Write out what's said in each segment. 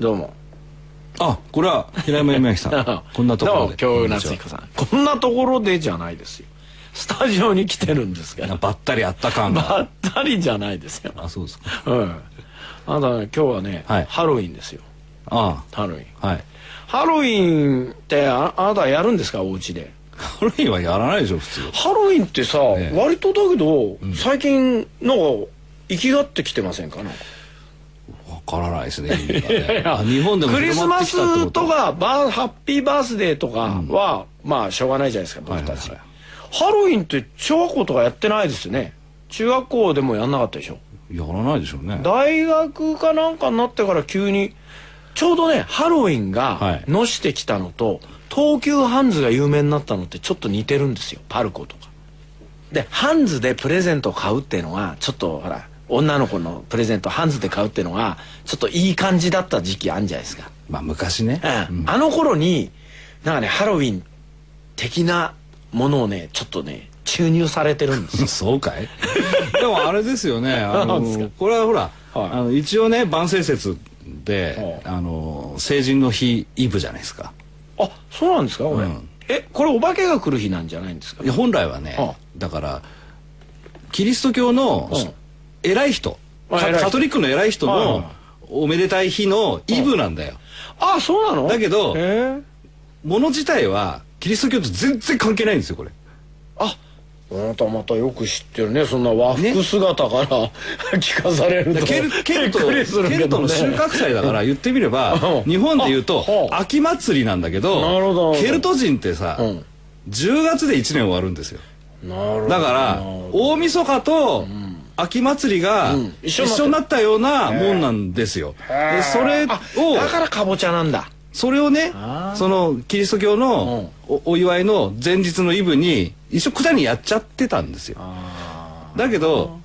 どうも。あ、これは平山夢明さんこんなところで、どうも京夏彦さんこんなところでじゃないですよ、スタジオに来てるんですから。ばったりあった感が。ばったりじゃないですよ。あ、そうですか。うん、あなた、ね、今日はね、はい、ハロウィンですよ。ああ、ハロウィン、はい、ハロウィンってあなたやるんですか、お家で。ハロウィンはやらないでしょ普通。ハロウィンってさ、ね、割とだけど、うん、最近なんか生きがってきてませんか。なんかわからないですね。日本でもクリスマスとかハッピーバースデーとかは、うん、まあしょうがないじゃないですか僕たち。ハロウィンって小学校とかやってないですよね。中学校でもやんなかったでしょ。やらないでしょうね。大学かなんかになってから急にちょうどね、ハロウィンがのしてきたのと、はい、東急ハンズが有名になったのってちょっと似てるんですよ。パルコとかでハンズでプレゼントを買うっていうのはちょっとほら、女の子のプレゼントハンズで買うっていうのがちょっといい感じだった時期あるんじゃないですか。まあ昔ね、うんうん、あの頃になんかね、ハロウィン的なものをねちょっとね注入されてるんですよ。そうかい。でもあれですよね、これはほら、はい、一応ね万世節で、はい、成人の日イブじゃないですか。あ、そうなんですか。これ、うん、これお化けが来る日なんじゃないんですか。いや本来はね、はあ、だからキリスト教の、うん、偉い人、カトリックの偉い人のおめでたい日のイブなんだよ。あ、そうなの。だけどもの自体はキリスト教と全然関係ないんですよこれ。あ、あなたまたよく知ってるね。そんな和服姿から着飾れるとケルトの収穫祭だから、言ってみれば日本で言うと秋祭りなんだけど、ケルト人ってさ10月で1年終わるんですよ。だから大晦日と秋祭りが一緒になったようなもんなんですよ。でそれをだからかぼちゃなんだ。それをね、そのキリスト教のお祝いの前日のイブに一緒くたにやっちゃってたんですよ。だけど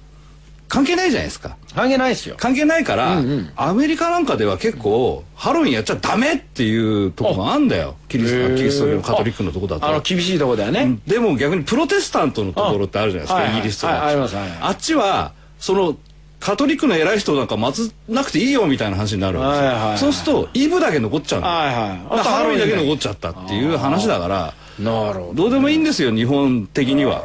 関係ないじゃないですか。関係ないですよ。関係ないから、うんうん、アメリカなんかでは結構ハロウィンやっちゃダメっていうとこがあんだよ。キリスト教のカトリックのとこだと厳しいとこだよね、うん、でも逆にプロテスタントのところってあるじゃないですか、はいはい、イギリスとか、はいはい、あっちはそのカトリックの偉い人なんか祀らなくていいよみたいな話になるわけですよ、はいはいはい、そうするとイブだけ残っちゃうんだよ、はいはい、ハロウィンだけ残っちゃったっていう話だから、なるほど、ね、どうでもいいんですよ日本的には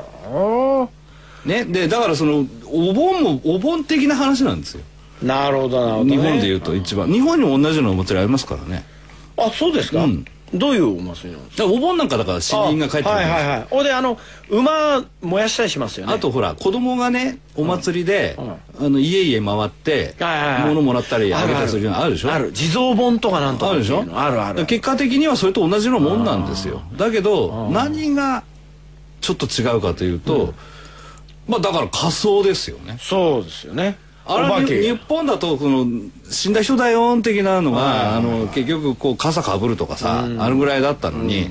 ね。でだからそのお盆もお盆的な話なんですよ。なるほどなるほど、ね、日本でいうと一番、日本にも同じようなお祭りありますからね。あ、そうですか、うん、どういうお祭りなんですか。お盆なんかだから死人が帰ってくるんですよ、はいはいはい、ほんで馬燃やしたりしますよね。あとほら子供がねお祭りで、うん、家々回って、うん、物もらったりあげたりするのあるでしょ。ある、地蔵盆とかなんとかあるでしょ。あるある。結果的にはそれと同じのもんなんですよ。だけど何がちょっと違うかというと、うん、まあだから仮装ですよね。そうですよね。あれ日本だとこの死んだ人だよん的なのが結局こう傘かぶるとかさ、あるぐらいだったのに、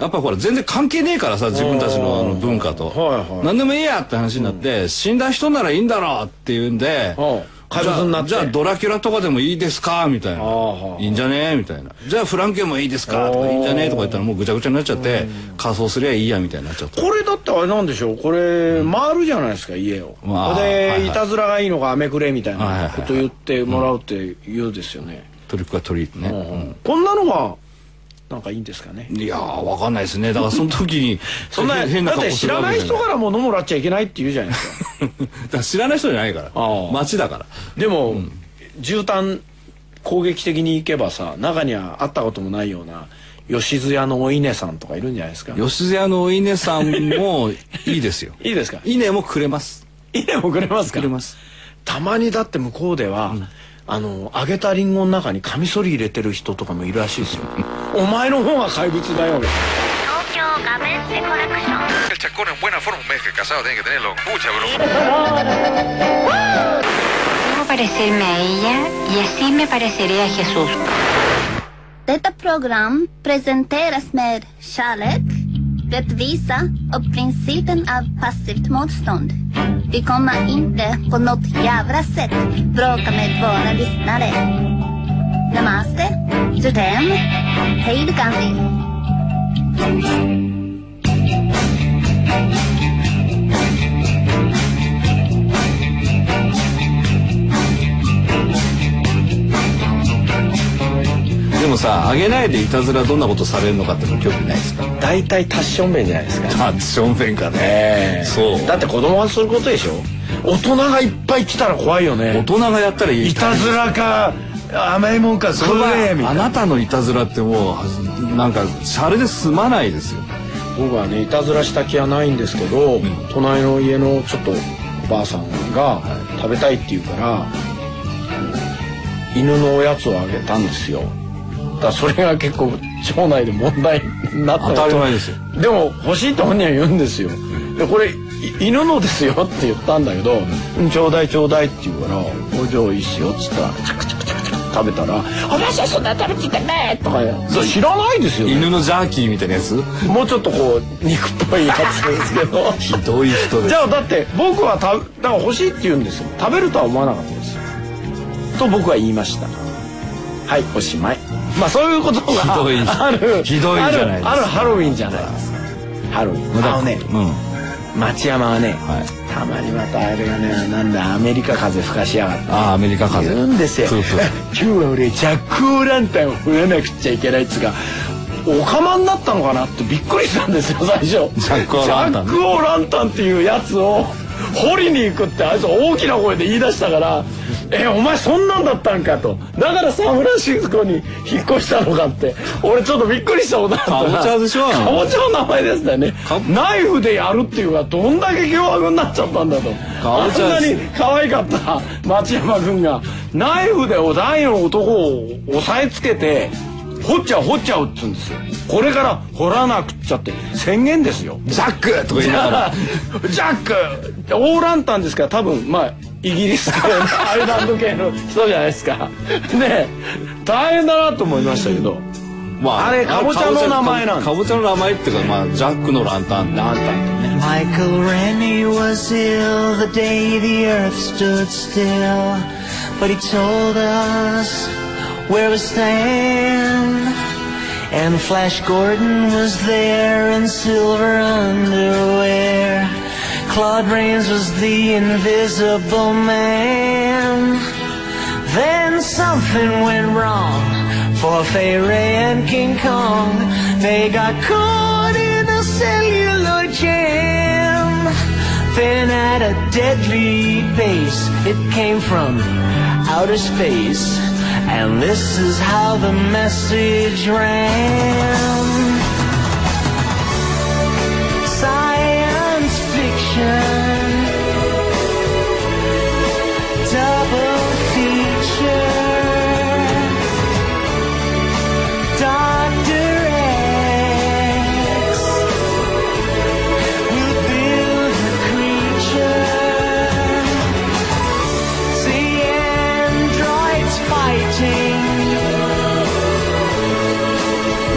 やっぱほら全然関係ねえからさ自分たちの文化と、何でもいいやって話になって、死んだ人ならいいんだろうっていうんで、じゃあドラキュラとかでもいいですかみたいな、いいんじゃねえみたいな、じゃあフランケンもいいですかとかいいんじゃねえとか言ったらもうぐちゃぐちゃになっちゃって、仮装すりゃいいやみたいになっちゃった。これだってあれなんでしょう、これ回るじゃないですか家を、でいたずらがいいのかあめくれみたいなこと言ってもらうって言うですよね。トリックはトリートね。こんなのがなんかいいんですかね。いやーわかんないですね。だからその時にそんな変な格好するわけじゃない。だって知らない人から物もらっちゃいけないって言うじゃないですか。だから知らない人じゃないから街だから。でも、うん、絨毯攻撃的に行けばさ、中には会ったこともないような吉津屋のお稲さんとかいるんじゃないですか。吉津屋のお稲さんもいいですよ。いいですか。稲もくれます。稲もくれますか。くれます。たまにだって向こうでは、うん、揚げたリンゴの中にカミソリ入れてる人とかもいるらしいですよ。お前の方が怪物だよ。東京ガメンセコレクション。Detta program presenteras med kärlek, rättvisa och principen av passivt motstånd. Vi kommer inte på något jävla sätt bråka med våra lyssnare. Namaste, Jodem, hej Gandhi. もさ、あげないでいたずらどんなことされるのかっても興味ないですか？大体タッション弁じゃないですか。タッション弁かね、そうだって子供はすることでしょ。大人がいっぱい来たら怖いよね。大人がやったらいたずらか甘いもんか、それはあなたのいたずらってもうなんかシャレで済まないですよ。僕はねいたずらした気はないんですけど、うん、隣の家のちょっとおばあさんが食べたいって言うから、はい、犬のおやつをあげたんですよ。だからそれが結構町内で問題になった。当たり前ですよ。でも欲しいと本人は言うんですよ。でこれ犬のですよって言ったんだけど、うん、ちょうだいちょうだいって言うからお嬢いいっすよっつったらチャクチャクチャクチャク食べたら「おばあちゃんそんなの食べてたね」とか知らないですよね。犬のジャーキーみたいなやつ、もうちょっとこう肉っぽいやつですけどひどい人です。じゃあだって僕はだから欲しいって言うんですよ。食べるとは思わなかったですよと僕は言いました。はい、おしまい。まあそういうことがひどいじゃないですか。あるハロウィンじゃないですか。ハロウィンあのね、うん、町山はね、はい、たまにまたあれがね、なんだアメリカ風吹かしやがって、アメリカ風言うんですよ。そうそう今日は俺ジャック・オー・ランタンを振らなくちゃいけないっつがお釜になったのかなってびっくりしたんですよ最初。ジャック・オー・ランタンっていうやつを掘りに行くってあいつ大きな声で言い出したからお前そんなんだったんかと。だからサンフランシスコに引っ越したのかって俺ちょっとびっくりしたことあった。カボチャでしょ。カボチャの名前ですよね。ナイフでやるっていうのはどんだけ凶悪になっちゃったんだと。あんなに可愛かった町山君がナイフで第二の男を押さえつけて掘っちゃうっつうんですよ。これから掘らなくっちゃって宣言ですよ。ジャックとか言いながらジャックオーランタンですから多分まあイギリス系アイルランド系の人じゃないですかね。大変だなと思いましたけど、まあ、あれカボチャの名前なんです。カボチャの名前っていうか、まあ、ジャックのランタンね。Michael Rennie was ill the day the earth stood still, but he told us where we stand, and Flash Gordon was there in silver underwear.Claude Rains was the invisible man. Then something went wrong for Fay Wray and King Kong. They got caught in a celluloid jam. Then at a deadly pace, it came from outer space. And this is how the message ran.Double feature, Dr. X will build a creature. See androids fighting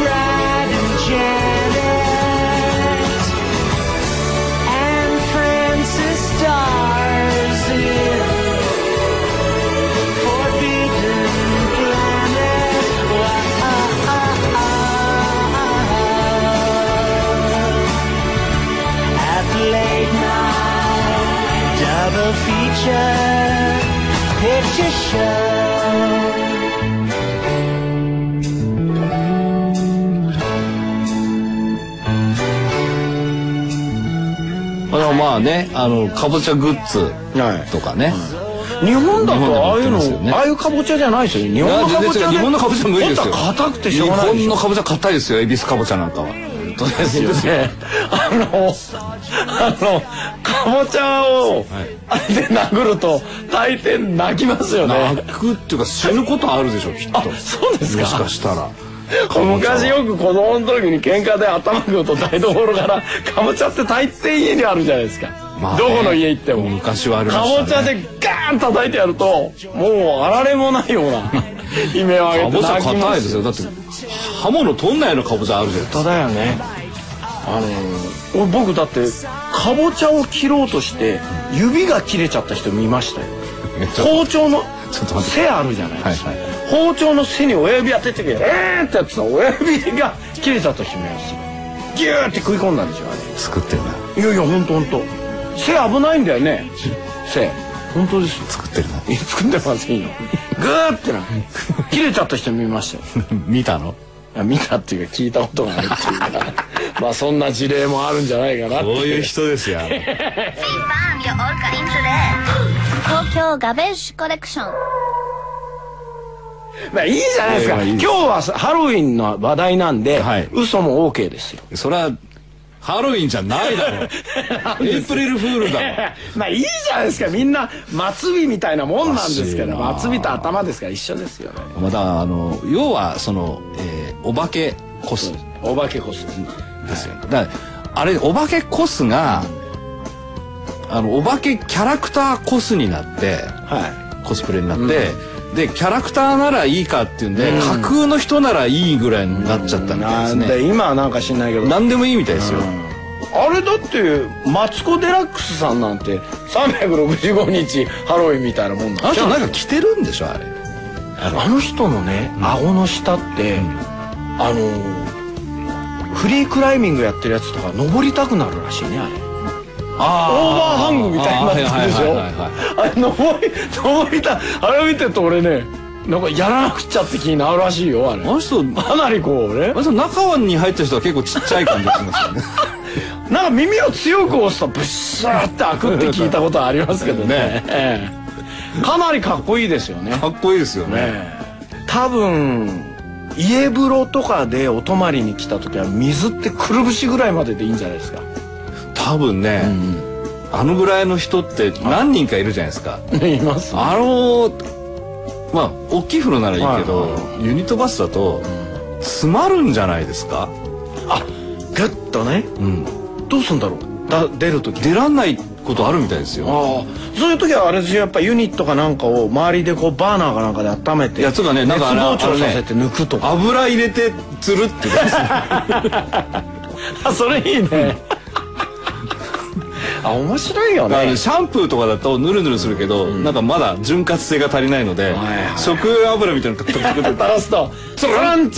Brad and Janet.Double feature picture show。 あのまあね、かぼちゃグッズとかね、はい、日本だとああいうの、ね、ああいうかぼちゃじゃないですよ。日本のかぼちゃ、ね、日本のかぼちゃ無理ですよ。硬くてしょうがない。日本のかぼちゃ硬いですよ。恵比寿かぼちゃなんかはですよね。かぼちゃをで殴ると大抵泣きますよね。泣くっていうか死ぬことあるでしょきっと。そうですか。もしかしたら昔よく子供の時に喧嘩で頭食うと台所からかぼちゃって大抵家にあるじゃないですか、まあね、どこの家行っても昔はありましたね。かぼちゃでガーン叩いてやるともうあられもないような悲鳴を上げて泣きます。かぼちゃ硬いですよ。だって刃物取んないのかぼちゃあるじゃん。ただよね。僕だってかぼちゃを切ろうとして指が切れちゃった人見ましたよ。包丁の背あるじゃないですか、はいはい、包丁の背に親指当ててってやってた親指が切れちゃった人見ましたよ。ギューって食い込んだんでしょあれ。作ってるな。いやいやほんとほんと背危ないんだよね。背本当ですよ。作ってるの？作ってませんよ。グーってな切れちゃった人見ましたよ。見たの？見たっていうか聞いたことがないっていうかまあそんな事例もあるんじゃないかなっていう。そういう人ですよ。東京ガベージュコレクション。まあいいじゃないですか。今日はハロウィンの話題なんで、はい、嘘も OK ですよ。それはハロウィンじゃないだろエイプリルフールだろまあいいじゃないですか。みんな末尾みたいなもんなんですけど、末尾と頭ですから一緒ですよね。また要はその、お化けコス、お化けコスですよ、はい、だからあれお化けコスがお化けキャラクターコスになって、はい、コスプレになって、うん、でキャラクターならいいかっていうんで、うん、架空の人ならいいぐらいになっちゃったみたいですね。なんで今はなんか知んないけど何でもいいみたいですよ、うん、あれだってマツコ・デラックスさんなんて365日ハロウィンみたいなもんなんでしょ。あとなんか着てるんでしょあれ。あの人のね、うん、顎の下って、うん、フリークライミングやってるやつとか登りたくなるらしいねあれ。あーオーバーハングみたいになってるでしょ。あれ登りたあれ見てると俺ねなんかやらなくちゃって気になるらしいよあれ。あの人かなりこうね、あの人中に入った人は結構ちっちゃい感じがしますよねなんか耳を強く押すとブッシャーって開くって聞いたことはありますけどねかなりかっこいいですよね。かっこいいですよね。多分家風呂とかでお泊まりに来た時は水ってくるぶしぐらいまででいいんじゃないですか多分ね、うん、あのぐらいの人って何人かいるじゃないですかいます、ね、まあ大きい風呂ならいいけど、はいはい、ユニットバスだと詰まるんじゃないですか。あグッとね、うん、どうすんだろう出る時出らんないことあるみたいですよ。あそういう時はあれですよ、やっぱユニットかなんかを周りでこうバーナーかなんかで温めて、いやつがね熱膨張させて抜くとか、油入れてつるってあそれいいねあ面白いよね。シャンプーとかだとヌルヌルするけど、うん、なんかまだ潤滑性が足りないので、食用油みたいなのを垂らすとトランと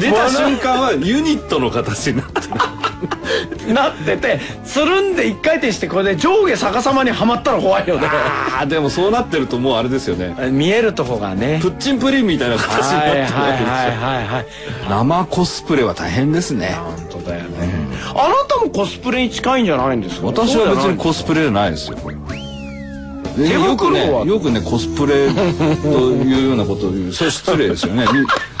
出た瞬間はユニットの形になってなっててつるんで一回転してこれで上下逆さまにはまったら怖いよね。あでもそうなってるともうあれですよね、見えるとこがねプッチンプリンみたいな形になってるわけですよ。生コスプレは大変ですね。本当だよね、うん、あなたもコスプレに近いんじゃないんですか。私は別にコスプレじゃないですよ。よくねコスプレというようなことを言うそれ失礼ですよね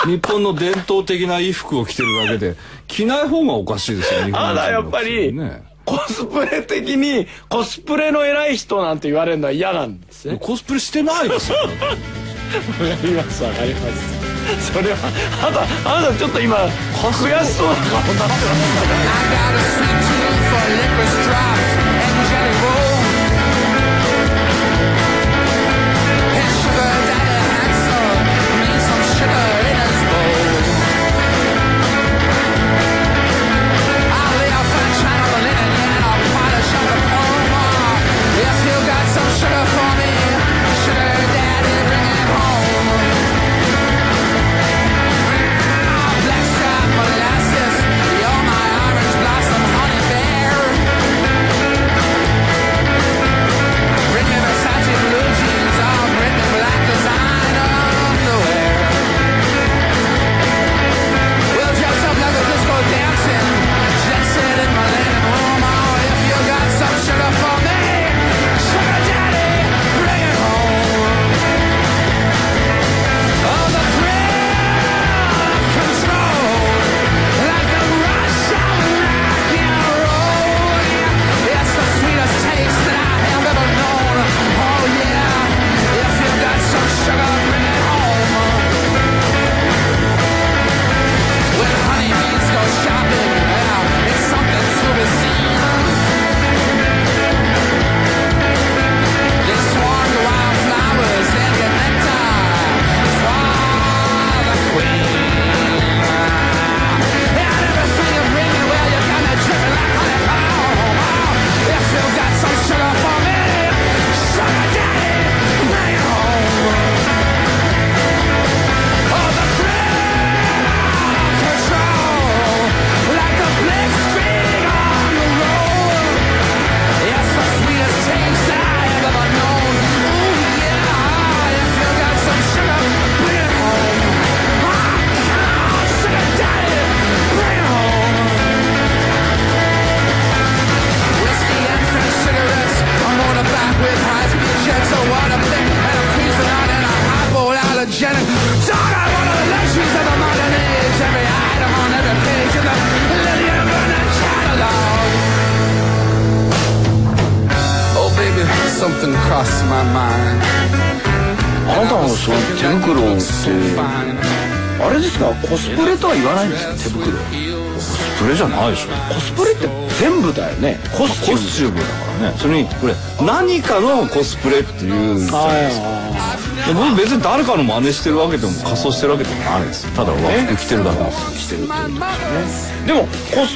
日本の伝統的な衣服を着てるだけで着ない方がおかしいですよね。あだやっぱり、ね、コスプレ的にコスプレの偉い人なんて言われるのは嫌なんですね。コスプレしてないですよ。わかりますわかります。それはあなたちょっと今悔しそうな顔になってますねあなたのその手袋ってあれですか、コスプレとは言わないんですか？手袋コスプレじゃないでしょ。コスプレって全部だよね。コスチュームだからね。それにこれ何かのコスプレっていうんじゃないですか。でも別に誰かの真似してるわけでも仮装してるわけでもないです。ただ和服着てるだけの服着てるってことですよね。でもコ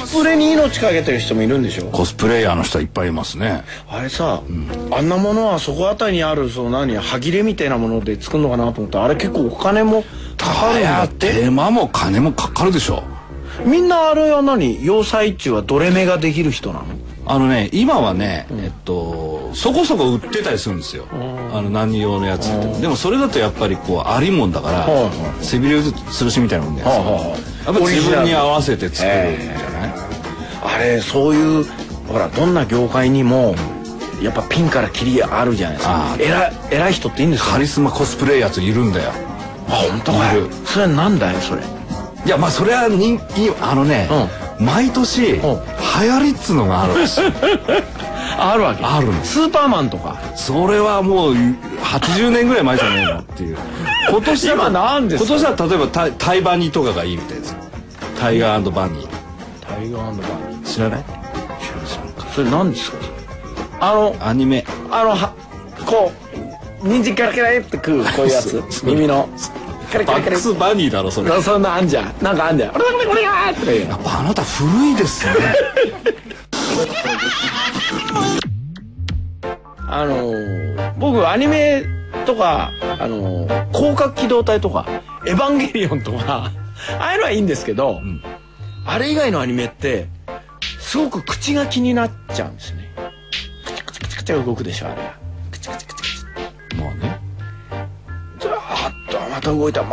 スプレに命かけてる人もいるんでしょ。コスプレイヤーの人はいっぱいいますね。あれさ、あんなものはそこあたりにあるその何歯切れみたいなもので作るのかなと思ったら、あれ結構お金もかかるんだって。手間も金もかかるでしょ。みんなあれは何、要塞中はどれ目ができる人なの？今はね、そこそこ売ってたりするんですよ、何用のやつって。でもそれだとやっぱりこうありもんだから、背びれ吊るしみたいなもんじゃないですか。やっぱり自分に合わせて作るんじゃない？あれそういうほらどんな業界にもやっぱピンからキリあるじゃないですか。偉い人っていいんですか？カリスマコスプレイヤーっているんだよ。あ、本当かよ。それはなんだよそれ。いやまあそれは毎年流行りっつうのがあるんですよ。あるわけ。あるんです。スーパーマンとか。それはもう80年ぐらい前じゃねえのっていう。今年は今何ですか？今年は例えばタイバニーとかがいいみたいですよ。タイガー&バニー。タイガー&バニー。知らない？知らない。それ何ですか？アニメ。こう人参キャラキャラって食うこういうやつ。耳の。バックスバニーだろそれ。そんなあんじゃん。なんかあんじゃん。俺がとか言う。やっぱあなた古いですね。僕アニメとか攻殻機動隊とかエヴァンゲリオンとかああいうのはいいんですけど、あれ以外のアニメってすごく口が気になっちゃうんですね。クチクチクチクチ動くでしょあれ。クチクチクチクチ。まあね。ま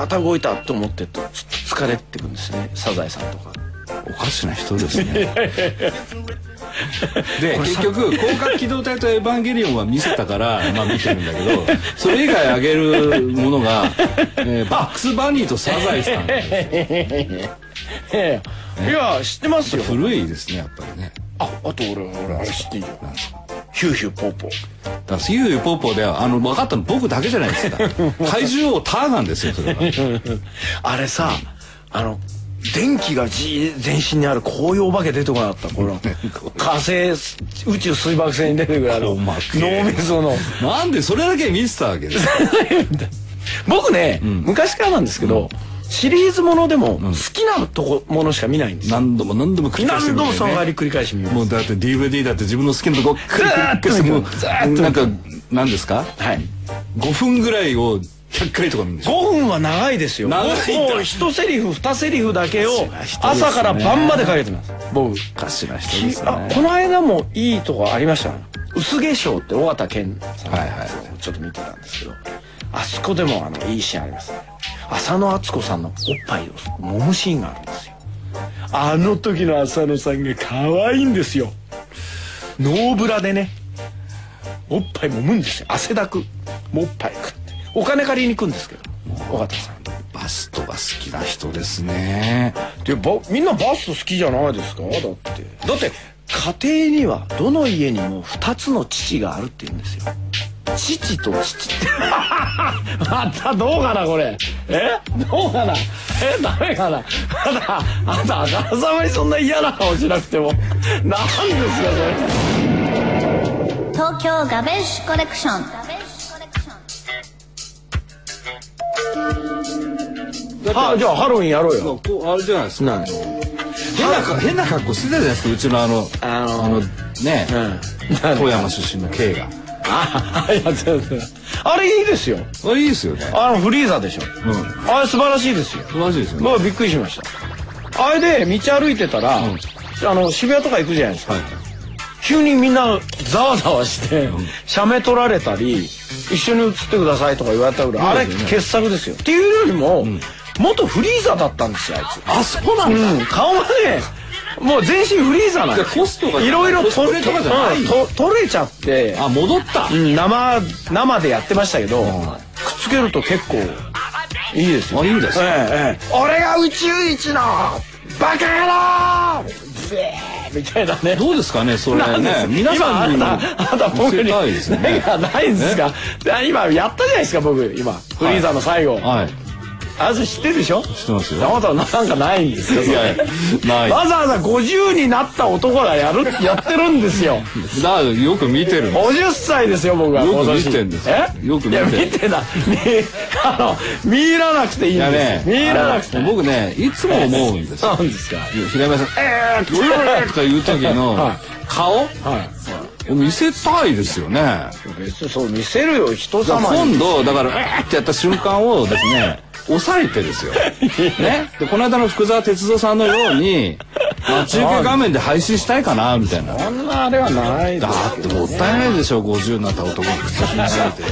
た動いたと思ってと疲れてくんですね。サザエさんとかおかしな人ですね。で結局「攻殻機動隊」と「エヴァンゲリオン」は見せたからまあ見てるんだけど、それ以外あげるものがバックスバニーとサザエさんです。いや知ってますよ。古いですねやっぱりね。あと俺あれ知っていいよ。ヒューヒューポーポー。だからヒューヒューポーポーで分かったの僕だけじゃないですか。怪獣王ターガンですよそれは。あれさ電気が全身にあるこういうお化け出てこなかった。この火星宇宙水爆星に出てくる脳みその。なんでそれだけ見てたわけですか？僕ね、昔からなんですけど。シリーズものでも好きなものしか見ないんです。何度も繰り返してるんだよね。何度もその代わり繰り返してみます。もうだって DVD だって自分の好きなとこ繰り返してなんか何ですか？はい。5分ぐらいを100回とか見るんです。5分は長いですよ。長い。もう一セリフ二セリフだけを朝から晩までかけてます。僕。かしら人ですね。この間もいいとこありました。薄化粧って尾形健さんのやつをちょっと見てたんですけど、あそこでもいいシーンありますね。浅野敦子さんのおっぱいを揉むシーンがあるんですよ。あの時の浅野さんが可愛いんですよ。ノーブラでねおっぱい揉むんですよ。汗だくもうおっぱい食ってお金借りに行くんですけど、尾形さんバストが好きな人ですね。でみんなバスト好きじゃないですか。だって家庭にはどの家にも2つの父があるって言うんですよ。父と父ってまたどうかなこれ。どうかなダメかな。あんたあからさまにそんな嫌な顔しなくても何ですかそれ。東京ガベッシュコレクション。じゃあハロウィンやろうよ。あれじゃないですか。変な格好してたじゃないですか。うちのね富山出身の K が。あれいいですよ。あれいいですよね。フリーザでしょ。あれ素晴らしいですよ。素晴らしいですよね。僕はびっくりしました。あれで道歩いてたら、渋谷とか行くじゃないですか。急にみんなざわざわして、写メ撮られたり、一緒に写ってくださいとか言われたぐらい、あれ傑作ですよ。っていうよりも、元フリーザだったんですよ、あいつ。あ、そうなんだ。顔がね、もう全身フリーザなんです。コストがいろいろ取れちゃって。あ、戻った。生でやってましたけど、くっつけると結構いいですよ。いいんです。俺が宇宙一のバカ野郎。みたいなね。どうですかねそれね。皆さんに見せたいですね。ないんですか。今やったじゃないですか僕今フリーザの最後。あれ知ってるでしょ。知ってますよ。あなたなんかないんですよ。わざわざ50になった男がやってるんですよ。だからよく見てる。50歳ですよ僕は。よく見てんです。よく見て。いや見てだ。見入らなくていいんです。見入らなくて。僕ねいつも思うんです。なんですか。平山さんとかいう時の顔。見せたいですよね。そう見せるよ人様に。今度だからってやった瞬間をですね抑えてですよ。ね。でこの間の福沢哲郎さんのように待ち受け画面で配信したいかなみたいな。そんなあれはない。だってもったいないでしょ50になった男が普通に見せて。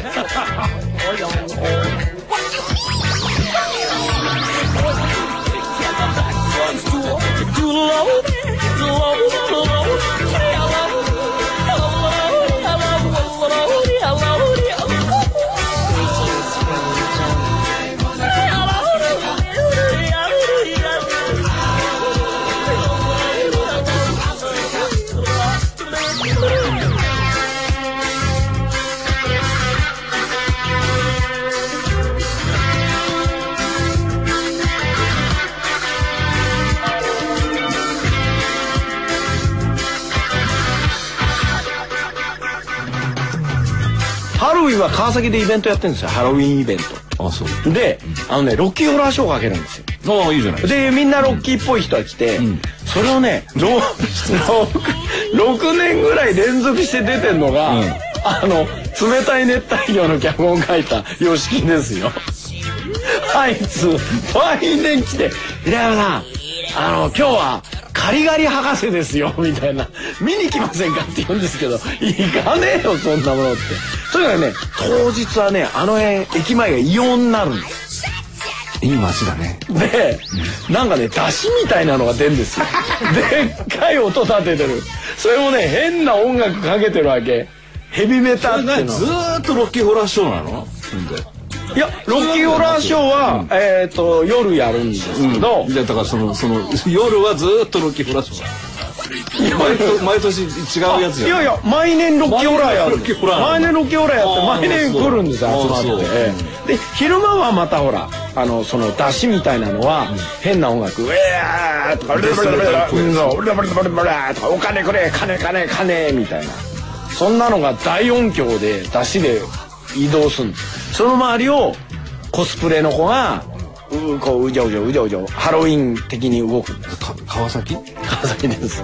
今川崎でイベントやってるんですよハロウィンイベント。あそうでロッキーホラーショーをかけるんですよ。ああいいじゃないですか。でみんなロッキーっぽい人が来て、それをね6年ぐらい連続して出てんのが冷たい熱帯魚の脚本を書いた吉木ですよ。あいつ毎年来て「平山さん今日はカリガリ博士ですよ」みたいな「見に来ませんか?」って言うんですけど「行かねえよそんなもの」って。それがね当日はね辺駅前が異様になるんです。いい街だね。でなんかね出汁みたいなのが出るんですよ。でっかい音立ててる。それもね変な音楽かけてるわけ。ヘビメタってのずーっとロッキーホラーショーなの。いやロッキーホラーショーは夜やるんですけど、だからその夜はずーっとロッキーホラーショー。毎年違うやつじゃん。いやいや毎年ロッキーホラーやる。毎年ロッキーホラーやって毎年来るんです集まって。で昼間はまたほらその出汁みたいなのは変な音楽ウェーとか「お金くれ金金金」みたいなそんなのが大音響で出汁で移動するんです。その周りをコスプレの子がこううじゃうじゃうじゃうじゃハロウィン的に動く。川崎です。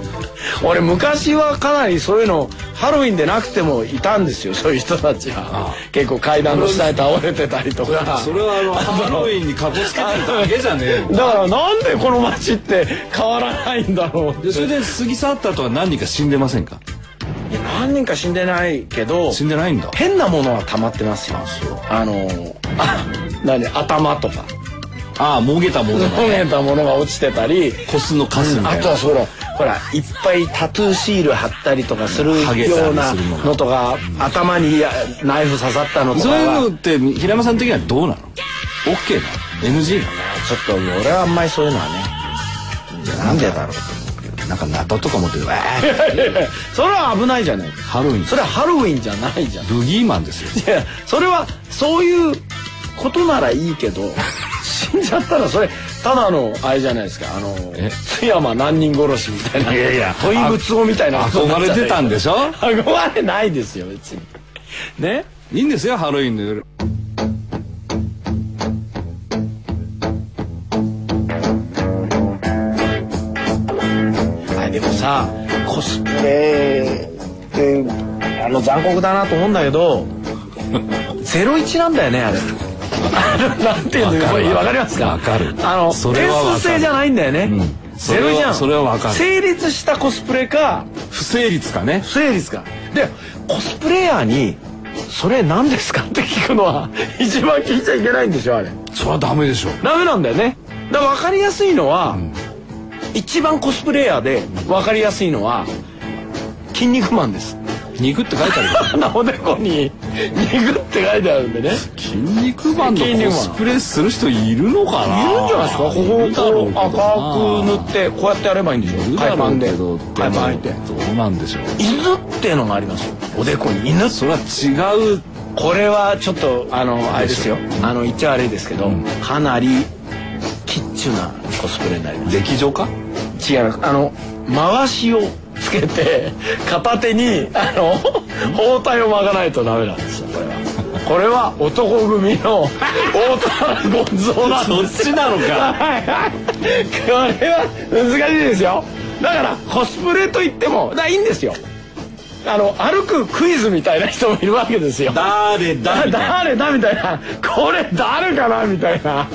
俺昔はかなりそういうのハロウィンでなくてもいたんですよ。そういう人たちは結構階段の下に倒れてたりとか。それはハロウィンにかこつけてるだけじゃねえ。だからなんでこの街って変わらないんだろう。それで過ぎ去った後は何人か死んでませんか。いや何人か死んでないけど。死んでないんだ。変なものは溜まってますよ。頭とかもげたものが落ちてたり、コスの数みたいな。あとはほらいっぱいタトゥーシール貼ったりとかするようなのとか、頭にナイフ刺さったのとか。そういうのって平山さん的にはどうなの？ OK なの ?NG なの？ちょっと俺はあんまりそういうのはね。じゃあなんでだろう。なんかナタとか持ってる。それは危ないじゃない。ハロウィン。それはハロウィンじゃないじゃん。ブギーマンですよ。いやそれはそういうことならいいけど。死んじゃったらそれただのあれじゃないですか津山何人殺しみたいな。いやいや問いぶつおみたいな。憧れてたんでしょ。憧れないですよ別にね。いいんですよハロウィンの夜。でもさコスプレって残酷だなと思うんだけど01なんだよねあれ。なんていうのこれ分かりますか。点数制じゃないんだよね。それは分かる。成立したコスプレか不成立かね。不成立かでコスプレイヤーにそれ何ですかって聞くのは一番聞いちゃいけないんでしょあれ。それはダメでしょ。ダメなんだよね。だから分かりやすいのは一番コスプレイヤーで分かりやすいのは「キン肉マン」です。肉って書いてあるよ。おでこに肉って書いてあるんでね。筋肉マンのコスプレする人いるのかな。いるんじゃないですか。ここを赤く塗ってこうやってやればいいんでしょ。海パンで海パン履いて。どうなんでしょう。犬っていうのがありますよ。おでこに犬。それは違う。これはちょっとあれですよ。言っちゃ悪いですけど、かなりキッチュなコスプレになります。劇場か？違う。回しをつけて片手に包帯を巻かないとダメなんですよ。これは男組の太田ゴンゾーなんです。そっちなのか。これは難しいですよ。だからコスプレといってもいいんですよ。歩くクイズみたいな人もいるわけですよ。誰だみたいな、誰だみたいな、これ誰かなみたいな。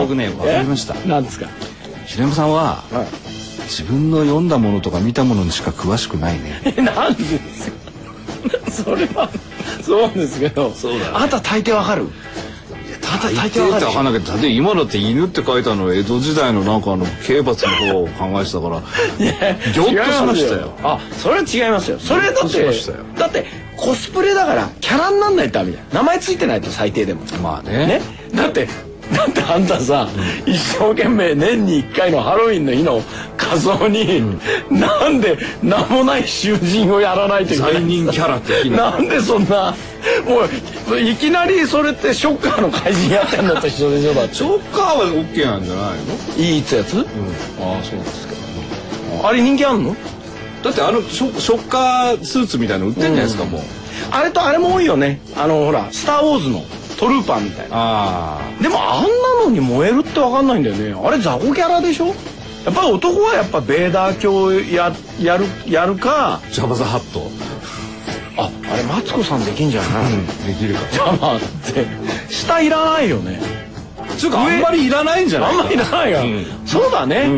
僕ね、わかりました。なんですか。平山さんは、自分の読んだものとか見たものにしか詳しくないね。なんですか。それはそうですけど。そうだね。あなた大抵わかる。大抵わかんないけど、だって今だって犬って書いたの江戸時代のなんか刑罰の方を考えてたからギョッとしましたよ。あ、それは違いますよ。それだってコスプレだからキャラになんないとダメじゃん。名前ついてないと最低でも。まあね。だってあんたさ、一生懸命年に1回のハロウィンの日の仮装に、なんで名もない囚人をやらないといけない罪人キャラ的な。なんでそんなもういきなりそれってショッカーの怪人やってんのと一緒でしょ。だってショッカーは OK なんじゃないの。いいってやつ。ああ、そうですか。あれ人気あんの。だってショッカースーツみたいの売ってんじゃないですか。もうあれとあれも多いよね。ほら「スター・ウォーズ」のトルーパーみたいな。でもあんなのに燃えるって分かんないんだよね。あれ雑魚キャラでしょ。やっぱり男はやっぱベーダー教やるかジャバザハット。あれマツコさんできんじゃない。できるか。ジャバって下いらないよね。つうかあんまりいらないんじゃないか。あんまりいらないが、そうだね。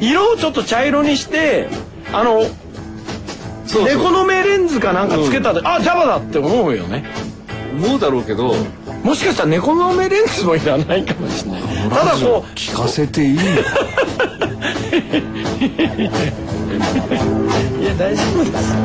色をちょっと茶色にして、猫の目レンズかなんかつけたら、あ、ジャバだって思うよね。思うだろうけど、もしかしたら猫の目レンズもいらないかもしれない。ただこう聞かせていいのか。いや、大丈夫です。